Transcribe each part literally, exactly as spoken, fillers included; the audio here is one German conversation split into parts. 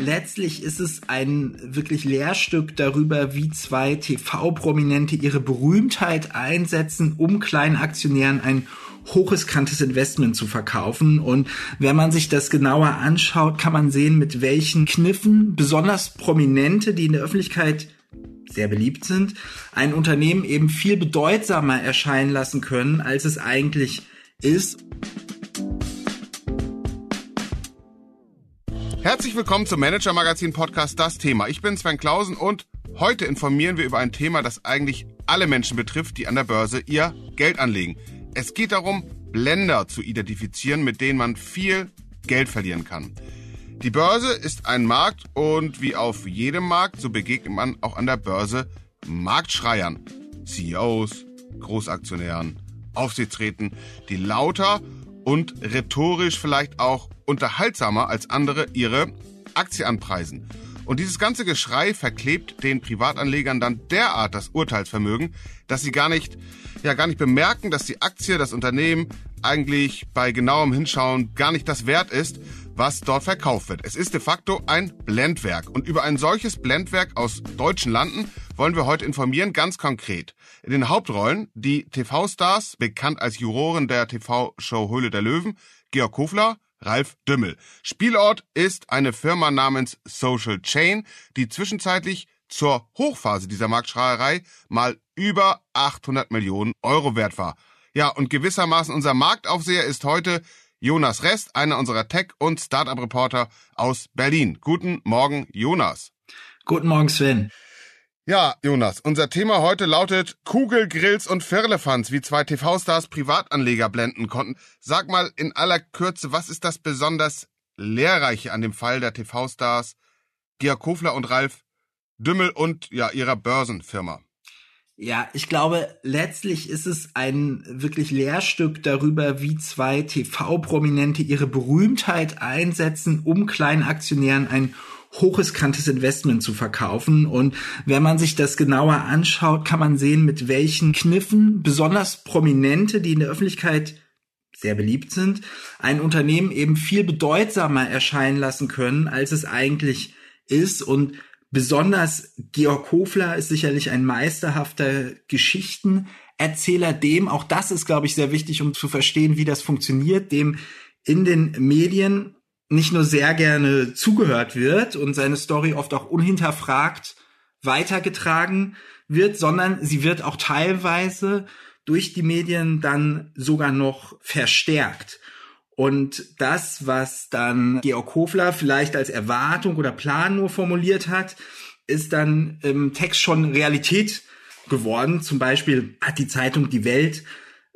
Letztlich ist es ein wirklich Lehrstück darüber, wie zwei T V-Prominente ihre Berühmtheit einsetzen, um kleinen Aktionären ein hochriskantes Investment zu verkaufen. Und wenn man sich das genauer anschaut, kann man sehen, mit welchen Kniffen besonders Prominente, die in der Öffentlichkeit sehr beliebt sind, ein Unternehmen eben viel bedeutsamer erscheinen lassen können, als es eigentlich ist. Herzlich willkommen zum Manager Magazin Podcast Das Thema. Ich bin Sven Klausen und heute informieren wir über ein Thema, das eigentlich alle Menschen betrifft, die an der Börse ihr Geld anlegen. Es geht darum, Blender zu identifizieren, mit denen man viel Geld verlieren kann. Die Börse ist ein Markt und wie auf jedem Markt, so begegnet man auch an der Börse Marktschreiern, C E Os, Großaktionären, Aufsichtsräten, die lauter und rhetorisch vielleicht auch unterhaltsamer als andere ihre Aktie anpreisen. Und dieses ganze Geschrei verklebt den Privatanlegern dann derart das Urteilsvermögen, dass sie gar nicht, ja, gar nicht bemerken, dass die Aktie, das Unternehmen eigentlich bei genauem Hinschauen gar nicht das wert ist, was dort verkauft wird. Es ist de facto ein Blendwerk. Und über ein solches Blendwerk aus deutschen Landen wollen wir heute informieren, ganz konkret. In den Hauptrollen die T V-Stars, bekannt als Juroren der T V-Show Höhle der Löwen, Georg Kofler, Ralf Dümmel. Spielort ist eine Firma namens Social Chain, die zwischenzeitlich zur Hochphase dieser Marktschreierei mal über achthundert Millionen Euro wert war. Ja, und gewissermaßen unser Marktaufseher ist heute Jonas Rest, einer unserer Tech- und Startup-Reporter aus Berlin. Guten Morgen, Jonas. Guten Morgen, Sven. Ja, Jonas, unser Thema heute lautet Kugelgrills und Firlefanz, wie zwei T V-Stars Privatanleger blenden konnten. Sag mal in aller Kürze, was ist das besonders Lehrreiche an dem Fall der T V-Stars Georg Kofler und Ralf Dümmel und ja ihrer Börsenfirma? Ja, ich glaube, letztlich ist es ein wirklich Lehrstück darüber, wie zwei T V-Prominente ihre Berühmtheit einsetzen, um kleinen Aktionären ein hochriskantes Investment zu verkaufen. Und wenn man sich das genauer anschaut, kann man sehen, mit welchen Kniffen besonders Prominente, die in der Öffentlichkeit sehr beliebt sind, ein Unternehmen eben viel bedeutsamer erscheinen lassen können, als es eigentlich ist. Und besonders Georg Kofler ist sicherlich ein meisterhafter Geschichtenerzähler, dem, auch das ist, glaube ich, sehr wichtig, um zu verstehen, wie das funktioniert, dem in den Medien nicht nur sehr gerne zugehört wird und seine Story oft auch unhinterfragt weitergetragen wird, sondern sie wird auch teilweise durch die Medien dann sogar noch verstärkt. Und das, was dann Georg Kofler vielleicht als Erwartung oder Plan nur formuliert hat, ist dann im Text schon Realität geworden. Zum Beispiel hat die Zeitung Die Welt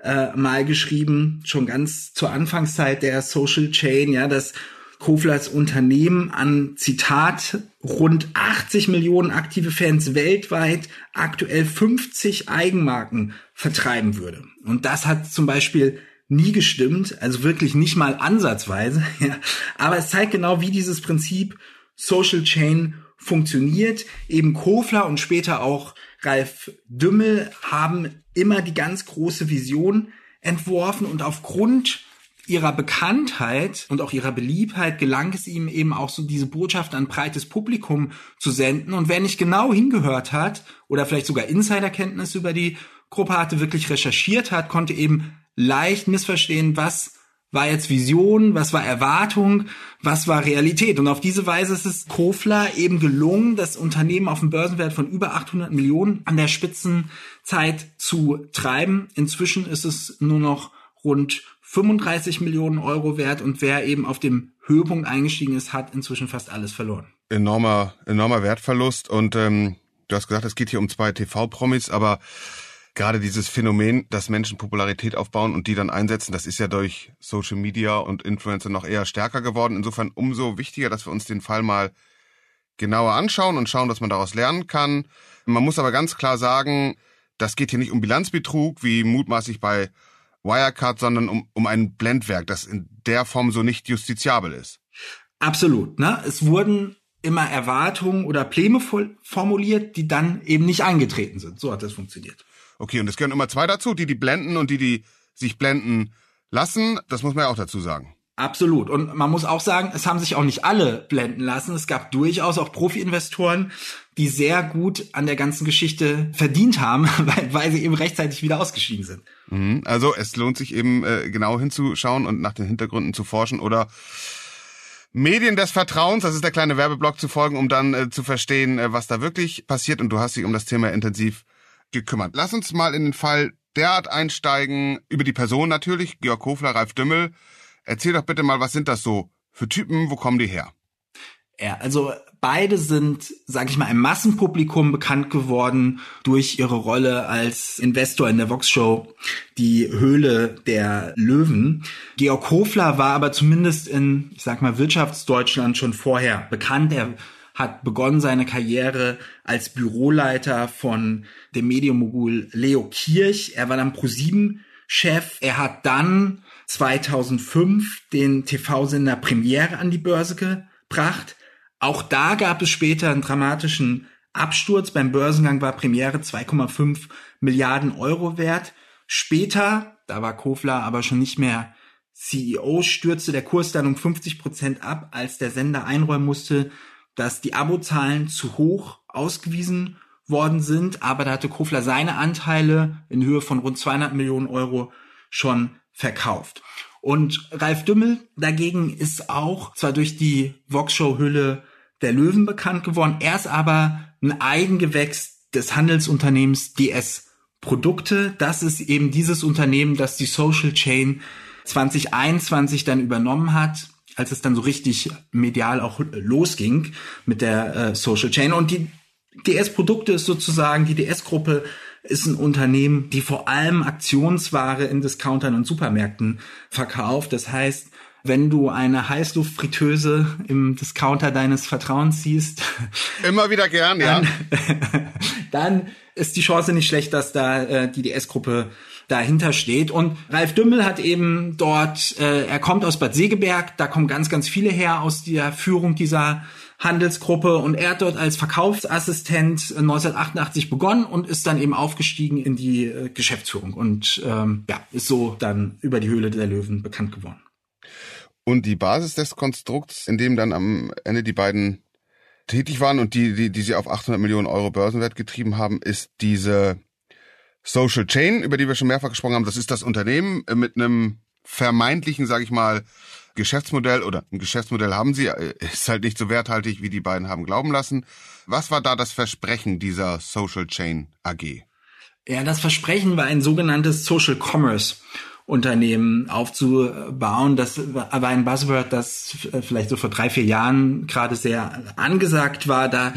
äh, mal geschrieben, schon ganz zur Anfangszeit der Social Chain, ja, dass Koflers Unternehmen an, Zitat, rund achtzig Millionen aktive Fans weltweit aktuell fünfzig Eigenmarken vertreiben würde. Und das hat zum Beispiel nie gestimmt, also wirklich nicht mal ansatzweise. Ja. Aber es zeigt genau, wie dieses Prinzip Social Chain funktioniert. Eben Kofler und später auch Ralf Dümmel haben immer die ganz große Vision entworfen und aufgrund ihrer Bekanntheit und auch ihrer Beliebtheit gelang es ihm eben auch so, diese Botschaft an breites Publikum zu senden. Und wer nicht genau hingehört hat oder vielleicht sogar Insiderkenntnis über die Gruppe hatte, wirklich recherchiert hat, konnte eben leicht missverstehen, was war jetzt Vision, was war Erwartung, was war Realität. Und auf diese Weise ist es Kofler eben gelungen, das Unternehmen auf einen Börsenwert von über achthundert Millionen an der Spitzenzeit zu treiben. Inzwischen ist es nur noch rund fünfunddreißig Millionen Euro wert und wer eben auf dem Höhepunkt eingestiegen ist, hat inzwischen fast alles verloren. Enormer, enormer Wertverlust und ähm, du hast gesagt, es geht hier um zwei T V-Promis, aber gerade dieses Phänomen, dass Menschen Popularität aufbauen und die dann einsetzen, das ist ja durch Social Media und Influencer noch eher stärker geworden. Insofern umso wichtiger, dass wir uns den Fall mal genauer anschauen und schauen, dass man daraus lernen kann. Man muss aber ganz klar sagen, das geht hier nicht um Bilanzbetrug, wie mutmaßlich bei Wirecard, sondern um, um ein Blendwerk, das in der Form so nicht justiziabel ist. Absolut, ne? Es wurden immer Erwartungen oder Pläne formuliert, die dann eben nicht eingetreten sind. So hat das funktioniert. Okay, und es gehören immer zwei dazu, die die blenden und die die sich blenden lassen. Das muss man ja auch dazu sagen. Absolut. Und man muss auch sagen, es haben sich auch nicht alle blenden lassen. Es gab durchaus auch Profi-Investoren, die sehr gut an der ganzen Geschichte verdient haben, weil, weil sie eben rechtzeitig wieder ausgeschieden sind. Mhm. Also es lohnt sich eben äh, genau hinzuschauen und nach den Hintergründen zu forschen oder Medien des Vertrauens, das ist der kleine Werbeblock, zu folgen, um dann äh, zu verstehen, äh, was da wirklich passiert. Und du hast dich um das Thema intensiv gekümmert. Lass uns mal in den Fall derart einsteigen, über die Person natürlich, Georg Kofler, Ralf Dümmel. Erzähl doch bitte mal, was sind das so für Typen, wo kommen die her? Ja, also beide sind, sag ich mal, im Massenpublikum bekannt geworden durch ihre Rolle als Investor in der Vox-Show Die Höhle der Löwen. Georg Kofler war aber zumindest in, ich sag mal, Wirtschaftsdeutschland schon vorher bekannt. Er hat begonnen seine Karriere als Büroleiter von dem Medienmogul Leo Kirch. Er war dann ProSieben-Chef. Er hat dann zweitausendfünf den T V-Sender Premiere an die Börse gebracht. Auch da gab es später einen dramatischen Absturz. Beim Börsengang war Premiere zwei Komma fünf Milliarden Euro wert. Später, da war Kofler aber schon nicht mehr C E O, stürzte der Kurs dann um fünfzig Prozent ab, als der Sender einräumen musste, dass die Abozahlen zu hoch ausgewiesen worden sind. Aber da hatte Kofler seine Anteile in Höhe von rund zweihundert Millionen Euro schon verkauft. Und Ralf Dümmel dagegen ist auch zwar durch die Vox-Show Höhle der Löwen bekannt geworden, er ist aber ein Eigengewächs des Handelsunternehmens D S Produkte. Das ist eben dieses Unternehmen, das die Social Chain zweitausendeinundzwanzig dann übernommen hat, als es dann so richtig medial auch losging mit der äh, Social Chain. Und die D S Produkte ist sozusagen, die D S-Gruppe ist ein Unternehmen, die vor allem Aktionsware in Discountern und Supermärkten verkauft. Das heißt, wenn du eine Heißluftfritteuse im Discounter deines Vertrauens siehst, immer wieder gern, dann, ja, dann ist die Chance nicht schlecht, dass da äh, die D S-Gruppe dahinter steht. Und Ralf Dümmel hat eben dort, äh, er kommt aus Bad Segeberg, da kommen ganz, ganz viele her aus der Führung dieser Handelsgruppe, und er hat dort als Verkaufsassistent neunzehnhundertachtundachtzig begonnen und ist dann eben aufgestiegen in die Geschäftsführung und ähm, ja, ist so dann über die Höhle der Löwen bekannt geworden. Und die Basis des Konstrukts, in dem dann am Ende die beiden tätig waren und die, die, die sie auf achthundert Millionen Euro Börsenwert getrieben haben, ist diese Social Chain, über die wir schon mehrfach gesprochen haben. Das ist das Unternehmen mit einem vermeintlichen, sage ich mal, Geschäftsmodell, oder ein Geschäftsmodell haben sie, ist halt nicht so werthaltig, wie die beiden haben glauben lassen. Was war da das Versprechen dieser Social Chain A G? Ja, das Versprechen war, ein sogenanntes Social Commerce Unternehmen aufzubauen. Das war ein Buzzword, das vielleicht so vor drei, vier Jahren gerade sehr angesagt war. Da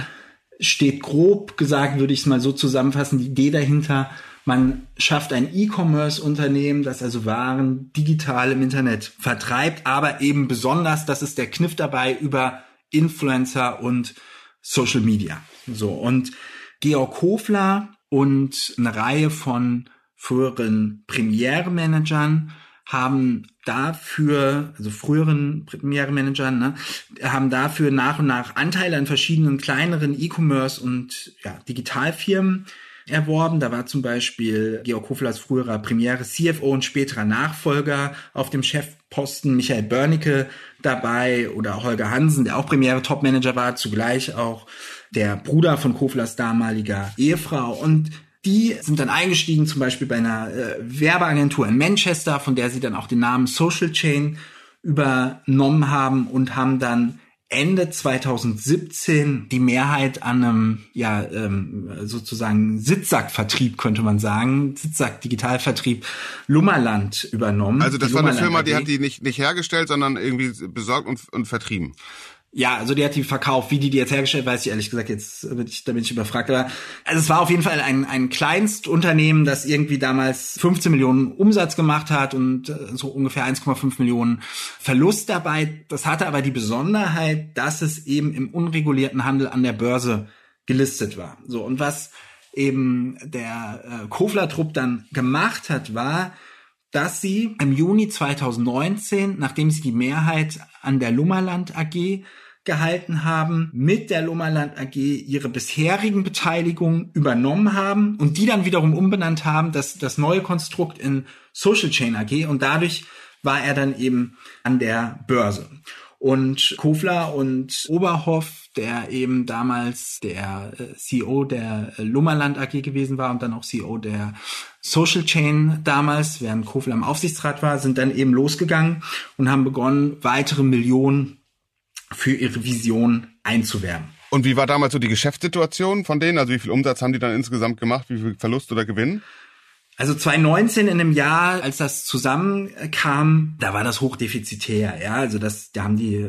steht grob gesagt, würde ich es mal so zusammenfassen, die Idee dahinter: Man schafft ein E-Commerce-Unternehmen, das also Waren digital im Internet vertreibt, aber eben besonders, das ist der Kniff dabei, über Influencer und Social Media. So, und Georg Kofler und eine Reihe von früheren Premiere-Managern haben dafür, also früheren Premiere-Managern, ne, haben dafür nach und nach Anteile an verschiedenen kleineren E-Commerce- und ja, Digitalfirmen erworben. Da war zum Beispiel Georg Koflers früherer Premiere C F O und späterer Nachfolger auf dem Chefposten Michael Börnicke dabei oder Holger Hansen, der auch Premiere Topmanager war, zugleich auch der Bruder von Koflers damaliger Ehefrau. Und die sind dann eingestiegen, zum Beispiel bei einer äh, Werbeagentur in Manchester, von der sie dann auch den Namen Social Chain übernommen haben, und haben dann Ende zweitausendsiebzehn die Mehrheit an einem, ja, ähm, sozusagen Sitzsackvertrieb, könnte man sagen, Sitzsack-Digitalvertrieb Lumaland übernommen. Also das war eine Firma, die hat die nicht nicht hergestellt, sondern irgendwie besorgt und, und vertrieben. Ja, also die hat die verkauft. Wie die die jetzt hergestellt, weiß ich ehrlich gesagt jetzt, bin ich, da bin ich überfragt. Aber also es war auf jeden Fall ein ein Kleinstunternehmen, das irgendwie damals fünfzehn Millionen Umsatz gemacht hat und so ungefähr eins Komma fünf Millionen Verlust dabei. Das hatte aber die Besonderheit, dass es eben im unregulierten Handel an der Börse gelistet war. So, und was eben der äh, Kofler-Trupp dann gemacht hat, war, dass sie im Juni zweitausendneunzehn, nachdem sie die Mehrheit an der Lumaland A G gehalten haben, mit der Lumaland A G ihre bisherigen Beteiligungen übernommen haben und die dann wiederum umbenannt haben, das, das neue Konstrukt in Social Chain A G, und dadurch war er dann eben an der Börse. Und Kofler und Oberhoff, der eben damals der C E O der Lumaland A G gewesen war und dann auch C E O der Social Chain damals, während Kofler im Aufsichtsrat war, sind dann eben losgegangen und haben begonnen, weitere Millionen für ihre Vision einzuwerben. Und wie war damals so die Geschäftssituation von denen? Also wie viel Umsatz haben die dann insgesamt gemacht? Wie viel Verlust oder Gewinn? Also zwanzig neunzehn, in einem Jahr, als das zusammenkam, da war das hochdefizitär, ja. Also das, da haben die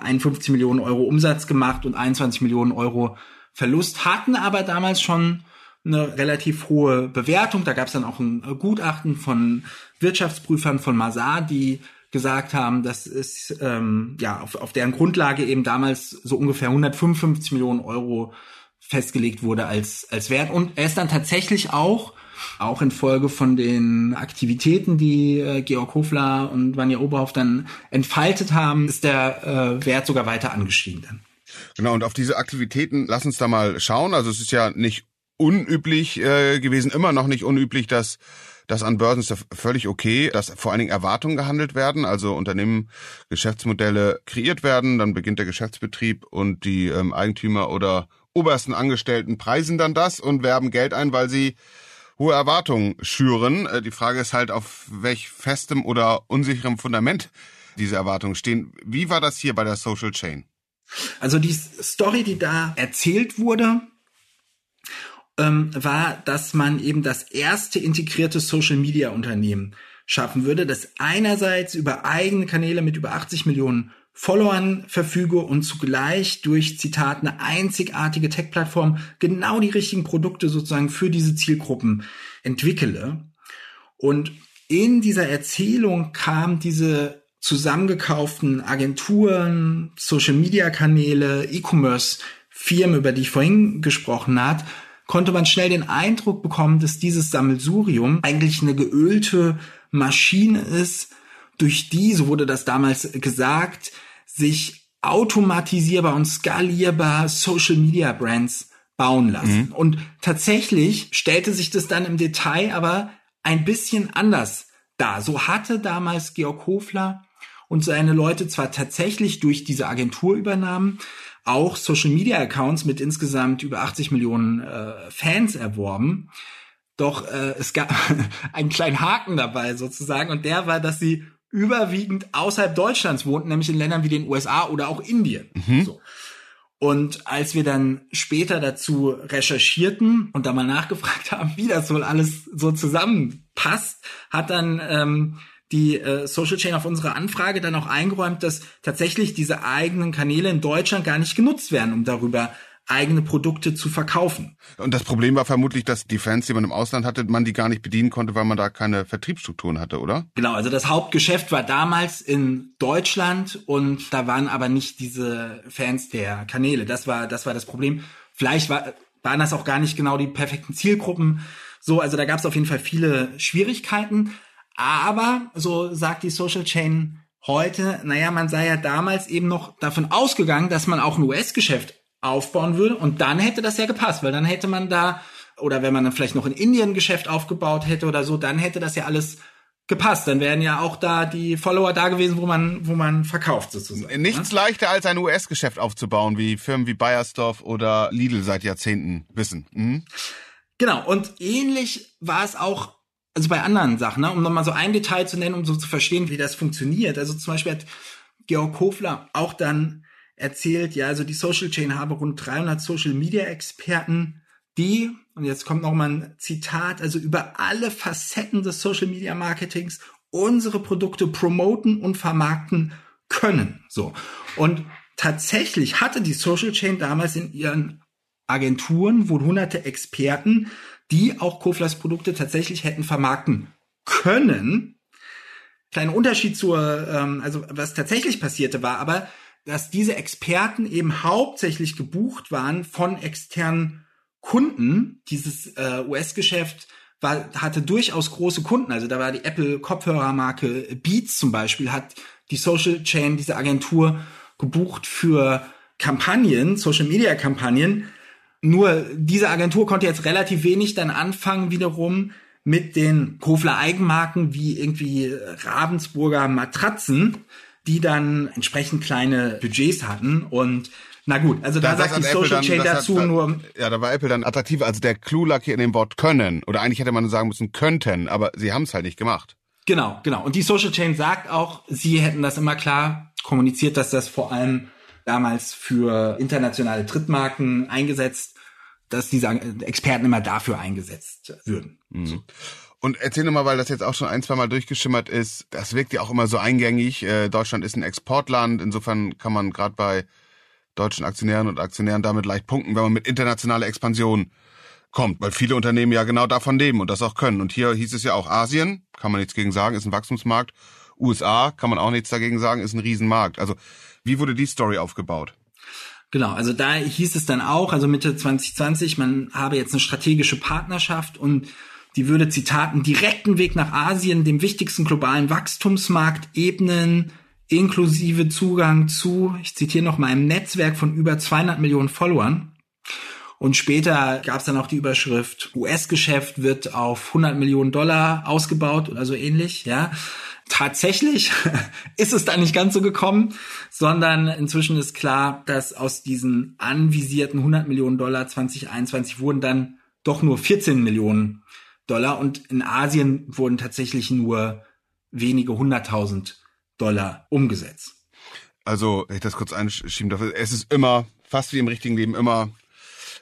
einundfünfzig Millionen Euro Umsatz gemacht und einundzwanzig Millionen Euro Verlust, hatten aber damals schon eine relativ hohe Bewertung. Da gab es dann auch ein Gutachten von Wirtschaftsprüfern von Mazars, die gesagt haben, das ist, ähm, ja, auf, auf deren Grundlage eben damals so ungefähr hundertfünfundfünfzig Millionen Euro festgelegt wurde als, als Wert. Und er ist dann tatsächlich auch, auch infolge von den Aktivitäten, die äh, Georg Kofler und Vanja Oberhoff dann entfaltet haben, ist der äh, Wert sogar weiter angestiegen dann. Genau, und auf diese Aktivitäten, lass uns da mal schauen. Also es ist ja nicht unüblich äh, gewesen, immer noch nicht unüblich, dass das an Börsen ist ja völlig okay, dass vor allen Dingen Erwartungen gehandelt werden, also Unternehmen, Geschäftsmodelle kreiert werden, dann beginnt der Geschäftsbetrieb und die ähm, Eigentümer oder obersten Angestellten preisen dann das und werben Geld ein, weil sie hohe Erwartungen schüren. Die Frage ist halt, auf welch festem oder unsicherem Fundament diese Erwartungen stehen. Wie war das hier bei der Social Chain? Also die Story, die da erzählt wurde, ähm, war, dass man eben das erste integrierte Social-Media-Unternehmen schaffen würde, das einerseits über eigene Kanäle mit über achtzig Millionen Followern verfüge und zugleich durch, Zitat, eine einzigartige Tech-Plattform genau die richtigen Produkte sozusagen für diese Zielgruppen entwickele. Und in dieser Erzählung kamen diese zusammengekauften Agenturen, Social-Media-Kanäle, E-Commerce-Firmen, über die ich vorhin gesprochen habe, konnte man schnell den Eindruck bekommen, dass dieses Sammelsurium eigentlich eine geölte Maschine ist, durch die, so wurde das damals gesagt, sich automatisierbar und skalierbar Social Media Brands bauen lassen. Mhm. Und tatsächlich stellte sich das dann im Detail aber ein bisschen anders dar. So hatte damals Georg Kofler und seine Leute zwar tatsächlich durch diese Agenturübernahmen auch Social Media Accounts mit insgesamt über achtzig Millionen äh, Fans erworben, doch äh, es gab einen kleinen Haken dabei sozusagen, und der war, dass sie überwiegend außerhalb Deutschlands wohnten, nämlich in Ländern wie den U S A oder auch Indien. Mhm. So. Und als wir dann später dazu recherchierten und da mal nachgefragt haben, wie das wohl alles so zusammenpasst, hat dann ähm, die äh, Social Chain auf unsere Anfrage dann auch eingeräumt, dass tatsächlich diese eigenen Kanäle in Deutschland gar nicht genutzt werden, um darüber eigene Produkte zu verkaufen. Und das Problem war vermutlich, dass die Fans, die man im Ausland hatte, man die gar nicht bedienen konnte, weil man da keine Vertriebsstrukturen hatte, oder? Genau, also das Hauptgeschäft war damals in Deutschland und da waren aber nicht diese Fans der Kanäle. Das war das war das Problem. Vielleicht war, waren das auch gar nicht genau die perfekten Zielgruppen. So, also da gab es auf jeden Fall viele Schwierigkeiten. Aber, so sagt die Social Chain heute, naja, man sei ja damals eben noch davon ausgegangen, dass man auch ein U S-Geschäft aufbauen würde, und dann hätte das ja gepasst, weil dann hätte man da, oder wenn man dann vielleicht noch in Indien ein Geschäft aufgebaut hätte oder so, dann hätte das ja alles gepasst. Dann wären ja auch da die Follower da gewesen, wo man, wo man verkauft sozusagen. Nichts ja? leichter als ein U S-Geschäft aufzubauen, wie Firmen wie Bayersdorf oder Lidl seit Jahrzehnten wissen. Mhm. Genau, und ähnlich war es auch also bei anderen Sachen, ne? Um nochmal so ein Detail zu nennen, um so zu verstehen, wie das funktioniert. Also zum Beispiel hat Georg Kofler auch dann erzählt, ja, also die Social Chain habe rund dreihundert Social Media Experten, die, und jetzt kommt nochmal ein Zitat, also über alle Facetten des Social Media Marketings unsere Produkte promoten und vermarkten können. So. Und tatsächlich hatte die Social Chain damals in ihren Agenturen wohl hunderte Experten, die auch Koflers Produkte tatsächlich hätten vermarkten können. Kleiner Unterschied zur, ähm, also was tatsächlich passierte war aber, dass diese Experten eben hauptsächlich gebucht waren von externen Kunden. Dieses äh, U S-Geschäft war, hatte durchaus große Kunden. Also da war die Apple-Kopfhörermarke Beats zum Beispiel, hat die Social Chain, diese Agentur, gebucht für Kampagnen, Social-Media-Kampagnen. Nur diese Agentur konnte jetzt relativ wenig dann anfangen wiederum mit den Kofler Eigenmarken wie irgendwie Ravensburger Matratzen, die dann entsprechend kleine Budgets hatten. Und na gut, also da, da sagt die Social dann, Chain dazu hat, da, nur... Ja, da war Apple dann attraktiver. Also der Clou lag hier in dem Wort können. Oder eigentlich hätte man sagen müssen könnten, aber sie haben es halt nicht gemacht. Genau, genau. Und die Social Chain sagt auch, sie hätten das immer klar kommuniziert, dass das vor allem damals für internationale Drittmarken eingesetzt, dass diese Experten immer dafür eingesetzt würden. Mhm. Und erzähl nochmal, weil das jetzt auch schon ein, zwei Mal durchgeschimmert ist, das wirkt ja auch immer so eingängig. Äh, Deutschland ist ein Exportland, insofern kann man gerade bei deutschen Aktionären und Aktionären damit leicht punkten, wenn man mit internationaler Expansion kommt, weil viele Unternehmen ja genau davon leben und das auch können. Und hier hieß es ja auch Asien, kann man nichts gegen sagen, ist ein Wachstumsmarkt. U S A, kann man auch nichts dagegen sagen, ist ein Riesenmarkt. Also wie wurde die Story aufgebaut? Genau, also da hieß es dann auch, also Mitte zwanzig zwanzig, man habe jetzt eine strategische Partnerschaft und die würde, Zitat, einen direkten Weg nach Asien, dem wichtigsten globalen Wachstumsmarkt, ebnen, inklusive Zugang zu, ich zitiere noch mal, einem Netzwerk von über zweihundert Millionen Followern. Und später gab es dann auch die Überschrift, U S-Geschäft wird auf hundert Millionen Dollar ausgebaut oder so ähnlich, ja. Tatsächlich ist es da nicht ganz so gekommen, sondern inzwischen ist klar, dass aus diesen anvisierten hundert Millionen Dollar zwanzig einundzwanzig wurden dann doch nur vierzehn Millionen Dollar und in Asien wurden tatsächlich nur wenige hunderttausend Dollar umgesetzt. Also, wenn ich das kurz einschieben darf, es ist immer, fast wie im richtigen Leben, immer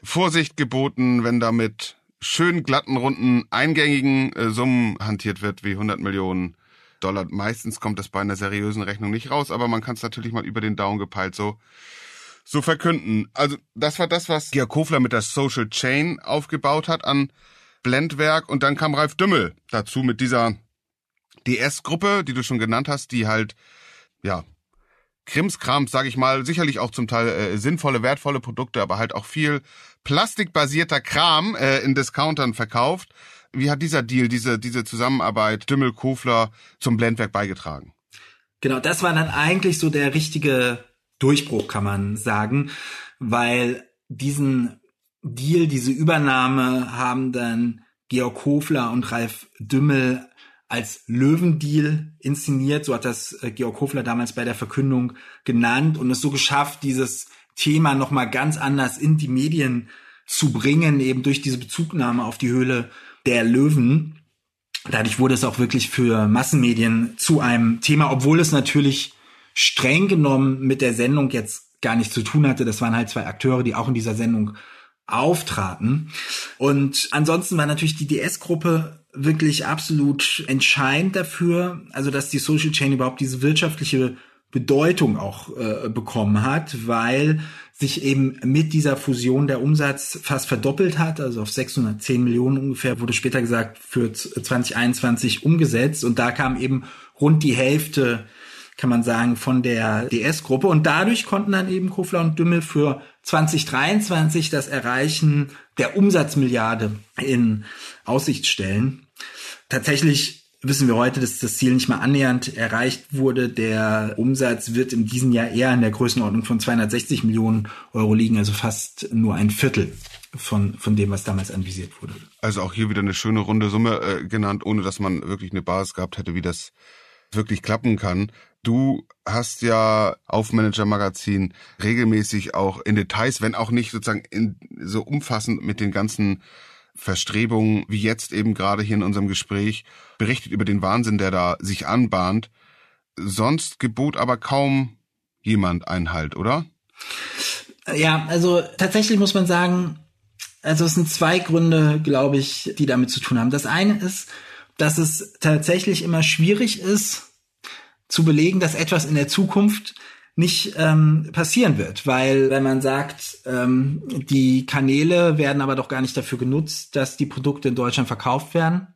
Vorsicht geboten, wenn da mit schön glatten, runden, eingängigen äh, Summen hantiert wird, wie hundert Millionen Dollar. Meistens kommt das bei einer seriösen Rechnung nicht raus, aber man kann es natürlich mal über den Daumen gepeilt so, so verkünden. Also das war das, was Georg Kofler mit der Social Chain aufgebaut hat an Blendwerk. Und dann kam Ralf Dümmel dazu mit dieser D S-Gruppe, die du schon genannt hast, die halt, ja, Krimskrams, sage ich mal, sicherlich auch zum Teil äh, sinnvolle, wertvolle Produkte, aber halt auch viel plastikbasierter Kram äh, in Discountern verkauft. Wie hat dieser Deal, diese diese Zusammenarbeit Dümmel-Kofler zum Blendwerk beigetragen? Genau, das war dann eigentlich so der richtige Durchbruch, kann man sagen, weil diesen Deal, diese Übernahme haben dann Georg Kofler und Ralf Dümmel als Löwendeal inszeniert. So hat das Georg Kofler damals bei der Verkündung genannt und es so geschafft, dieses Thema nochmal ganz anders in die Medien zu bringen, eben durch diese Bezugnahme auf die Höhle der Löwen. Dadurch wurde es auch wirklich für Massenmedien zu einem Thema, obwohl es natürlich streng genommen mit der Sendung jetzt gar nichts zu tun hatte. Das waren halt zwei Akteure, die auch in dieser Sendung auftraten. Und ansonsten war natürlich die D S-Gruppe wirklich absolut entscheidend dafür, also dass die Social Chain überhaupt diese wirtschaftliche Bedeutung auch äh, bekommen hat, weil sich eben mit dieser Fusion der Umsatz fast verdoppelt hat, also auf sechshundertzehn Millionen ungefähr, wurde später gesagt, für zwanzig einundzwanzig umgesetzt. Und da kam eben rund die Hälfte, kann man sagen, von der D S-Gruppe. Und dadurch konnten dann eben Kofler und Dümmel für zwanzig dreiundzwanzig das Erreichen der Umsatzmilliarde in Aussicht stellen. Tatsächlich wissen wir heute, dass das Ziel nicht mal annähernd erreicht wurde. Der Umsatz wird in diesem Jahr eher in der Größenordnung von zweihundertsechzig Millionen Euro liegen, also fast nur ein Viertel von von dem, was damals anvisiert wurde. Also auch hier wieder eine schöne runde Summe äh, genannt, ohne dass man wirklich eine Basis gehabt hätte, wie das wirklich klappen kann. Du hast ja auf Manager Magazin regelmäßig auch in Details, wenn auch nicht sozusagen in, so umfassend mit den ganzen Verstrebungen, wie jetzt eben gerade hier in unserem Gespräch, berichtet über den Wahnsinn, der da sich anbahnt. Sonst gebot aber kaum jemand Einhalt, oder? Ja, also tatsächlich muss man sagen, also es sind zwei Gründe, glaube ich, die damit zu tun haben. Das eine ist, dass es tatsächlich immer schwierig ist, zu belegen, dass etwas in der Zukunft nicht ähm, passieren wird, weil wenn man sagt, ähm, die Kanäle werden aber doch gar nicht dafür genutzt, dass die Produkte in Deutschland verkauft werden,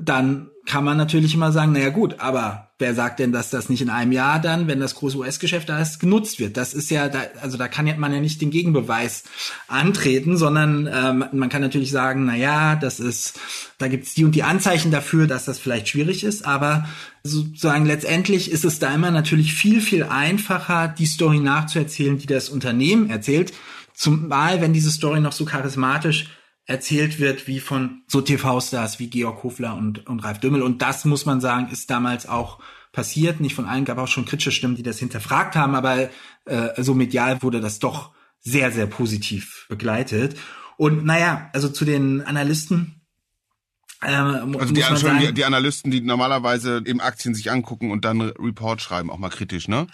dann kann man natürlich immer sagen, naja gut, aber wer sagt denn, dass das nicht in einem Jahr dann, wenn das große U S-Geschäft da ist, genutzt wird? Das ist ja, da, also da kann man ja nicht den Gegenbeweis antreten, sondern ähm, man kann natürlich sagen, na ja, das ist, da gibt's die und die Anzeichen dafür, dass das vielleicht schwierig ist, aber sozusagen letztendlich ist es da immer natürlich viel, viel einfacher, die Story nachzuerzählen, die das Unternehmen erzählt, zumal wenn diese Story noch so charismatisch erzählt wird wie von so T V-Stars wie Georg Kofler und, und Ralf Dümmel. Und das, muss man sagen, ist damals auch passiert. Nicht von allen, gab auch schon kritische Stimmen, die das hinterfragt haben, aber äh, so medial wurde das doch sehr, sehr positiv begleitet. Und naja, also zu den Analysten. Ähm, also die, sagen, die, die Analysten, die normalerweise eben Aktien sich angucken und dann Report schreiben, auch mal kritisch, ne?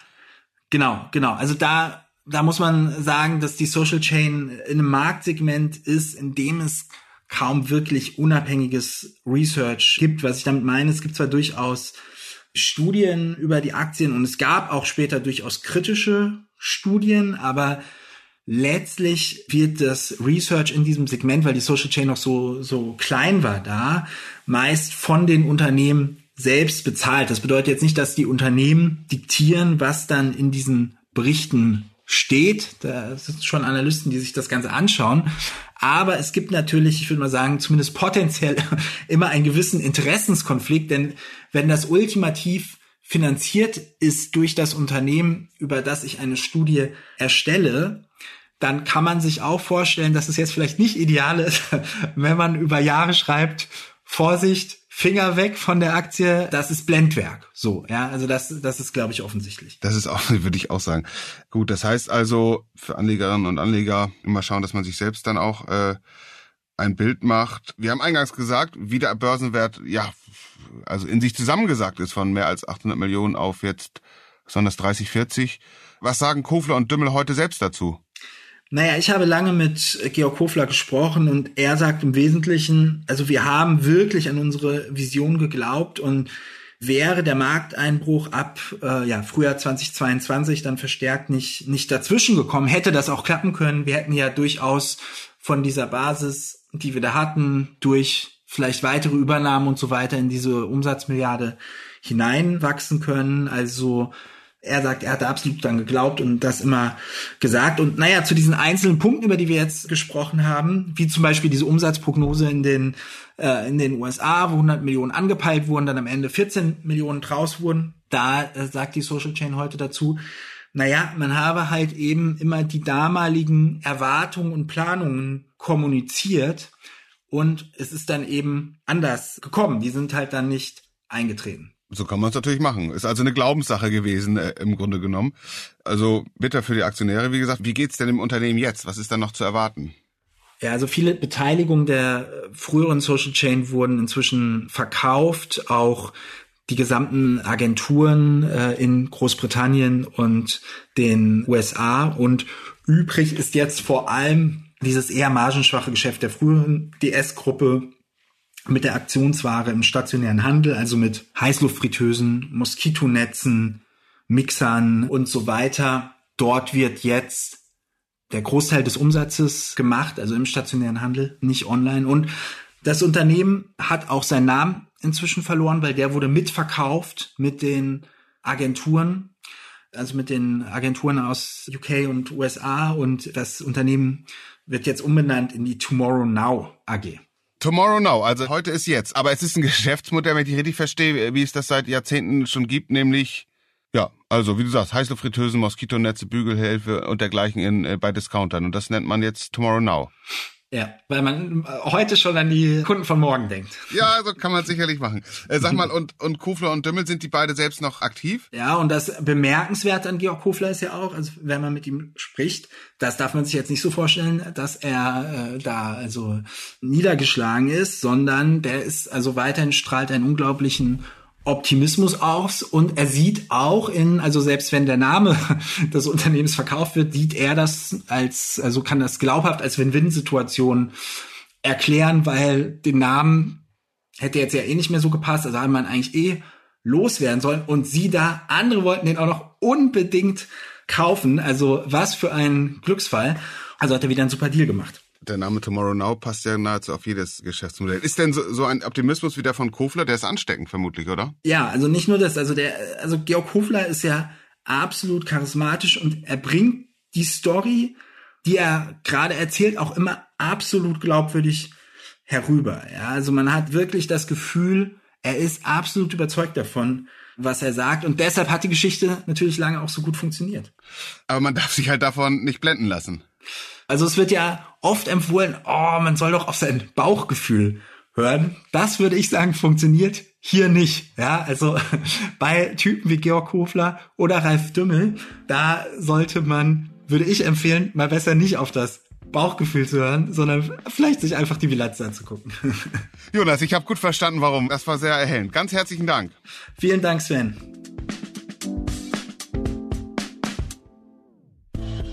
Genau, genau. Also da... Da muss man sagen, dass die Social Chain in einem Marktsegment ist, in dem es kaum wirklich unabhängiges Research gibt. Was ich damit meine, es gibt zwar durchaus Studien über die Aktien und es gab auch später durchaus kritische Studien, aber letztlich wird das Research in diesem Segment, weil die Social Chain noch so, so klein war da, meist von den Unternehmen selbst bezahlt. Das bedeutet jetzt nicht, dass die Unternehmen diktieren, was dann in diesen Berichten steht. Da sind schon Analysten, die sich das Ganze anschauen. Aber es gibt natürlich, ich würde mal sagen, zumindest potenziell immer einen gewissen Interessenskonflikt. Denn wenn das ultimativ finanziert ist durch das Unternehmen, über das ich eine Studie erstelle, dann kann man sich auch vorstellen, dass es jetzt vielleicht nicht ideal ist, wenn man über Jahre schreibt, Vorsicht, Finger weg von der Aktie, das ist Blendwerk. So, ja, also das, das ist, glaube ich, offensichtlich. Das ist auch, würde ich auch sagen. Gut, das heißt also, für Anlegerinnen und Anleger immer schauen, dass man sich selbst dann auch äh, ein Bild macht. Wir haben eingangs gesagt, wie der Börsenwert, ja, also in sich zusammengesagt ist von mehr als achthundert Millionen auf jetzt besonders dreißig, vierzig. Was sagen Kofler und Dümmel heute selbst dazu? Naja, ich habe lange mit Georg Kofler gesprochen und er sagt im Wesentlichen, also wir haben wirklich an unsere Vision geglaubt und wäre der Markteinbruch ab äh, ja Frühjahr zweitausendzweiundzwanzig dann verstärkt nicht nicht dazwischen gekommen, hätte das auch klappen können. Wir hätten ja durchaus von dieser Basis, die wir da hatten, durch vielleicht weitere Übernahmen und so weiter in diese Umsatzmilliarde hineinwachsen können. Also er sagt, er hat da absolut dran geglaubt und das immer gesagt. Und naja, zu diesen einzelnen Punkten, über die wir jetzt gesprochen haben, wie zum Beispiel diese Umsatzprognose in den äh, in den U S A, wo hundert Millionen angepeilt wurden, dann am Ende vierzehn Millionen draus wurden, da äh, sagt die Social Chain heute dazu, naja, man habe halt eben immer die damaligen Erwartungen und Planungen kommuniziert und es ist dann eben anders gekommen. Die sind halt dann nicht eingetreten. So kann man es natürlich machen. Ist also eine Glaubenssache gewesen, äh, im Grunde genommen. Also bitter für die Aktionäre, wie gesagt. Wie geht's denn im Unternehmen jetzt? Was ist da noch zu erwarten? Ja, also viele Beteiligungen der früheren Social Chain wurden inzwischen verkauft. Auch die gesamten Agenturen äh, in Großbritannien und den U S A. Und übrig ist jetzt vor allem dieses eher margenschwache Geschäft der früheren D S-Gruppe, mit der Aktionsware im stationären Handel, also mit Heißluftfritteusen, Moskitonetzen, Mixern und so weiter. Dort wird jetzt der Großteil des Umsatzes gemacht, also im stationären Handel, nicht online. Und das Unternehmen hat auch seinen Namen inzwischen verloren, weil der wurde mitverkauft mit den Agenturen, also mit den Agenturen aus U K und U S A. Und das Unternehmen wird jetzt umbenannt in die Tomorrow Now A G. Tomorrow Now, also heute ist jetzt. Aber es ist ein Geschäftsmodell, wenn ich richtig verstehe, wie es das seit Jahrzehnten schon gibt, nämlich, ja, also wie du sagst, Heißluftfritteusen, Moskitonetze, Bügelhilfe und dergleichen in, äh, bei Discountern. Und das nennt man jetzt Tomorrow Now. Ja, weil man heute schon an die Kunden von morgen denkt. Ja, so kann man es sicherlich machen. Äh, sag mal, und, und Kofler und Dümmel, sind die beide selbst noch aktiv? Ja, und das Bemerkenswerte an Georg Kofler ist ja auch, also wenn man mit ihm spricht, das darf man sich jetzt nicht so vorstellen, dass er äh, da also niedergeschlagen ist, sondern der ist, also weiterhin strahlt einen unglaublichen Optimismus aus und er sieht auch in, also selbst wenn der Name des Unternehmens verkauft wird, sieht er das als, also kann das glaubhaft als Win-Win-Situation erklären, weil den Namen hätte jetzt ja eh nicht mehr so gepasst, also hat man eigentlich eh loswerden sollen und sie da, andere wollten den auch noch unbedingt kaufen, also was für ein Glücksfall, also hat er wieder einen super Deal gemacht. der Name Tomorrow Now passt ja nahezu auf jedes Geschäftsmodell. Ist denn so, so ein Optimismus wie der von Kofler, der ist ansteckend vermutlich, oder? Ja, also nicht nur das, also der, also Georg Kofler ist ja absolut charismatisch und er bringt die Story, die er gerade erzählt, auch immer absolut glaubwürdig herüber. Ja, also man hat wirklich das Gefühl, er ist absolut überzeugt davon, was er sagt. Und deshalb hat die Geschichte natürlich lange auch so gut funktioniert. Aber man darf sich halt davon nicht blenden lassen. Also es wird ja oft empfohlen, oh, man soll doch auf sein Bauchgefühl hören. Das würde ich sagen, funktioniert hier nicht. Ja, also bei Typen wie Georg Kofler oder Ralf Dümmel, da sollte man, würde ich empfehlen, mal besser nicht auf das Bauchgefühl zu hören, sondern vielleicht sich einfach die Bilanz anzugucken. Jonas, ich habe gut verstanden, warum. Das war sehr erhellend. Ganz herzlichen Dank. Vielen Dank, Sven.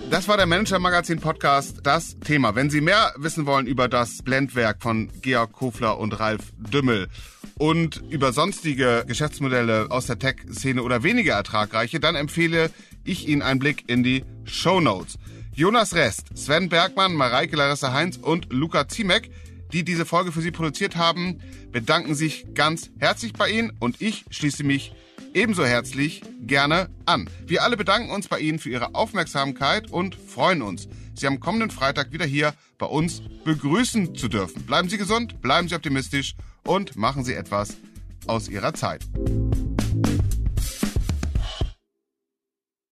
Das war der Manager Magazin Podcast, das Thema. Wenn Sie mehr wissen wollen über das Blendwerk von Georg Kofler und Ralf Dümmel und über sonstige Geschäftsmodelle aus der Tech-Szene oder weniger ertragreiche, dann empfehle ich Ihnen einen Blick in die Shownotes. Jonas Rest, Sven Bergmann, Mareike Larissa Heinz und Luca Ziemek, die diese Folge für Sie produziert haben, bedanken sich ganz herzlich bei Ihnen und ich schließe mich ebenso herzlich gerne an. Wir alle bedanken uns bei Ihnen für Ihre Aufmerksamkeit und freuen uns, Sie am kommenden Freitag wieder hier bei uns begrüßen zu dürfen. Bleiben Sie gesund, bleiben Sie optimistisch und machen Sie etwas aus Ihrer Zeit.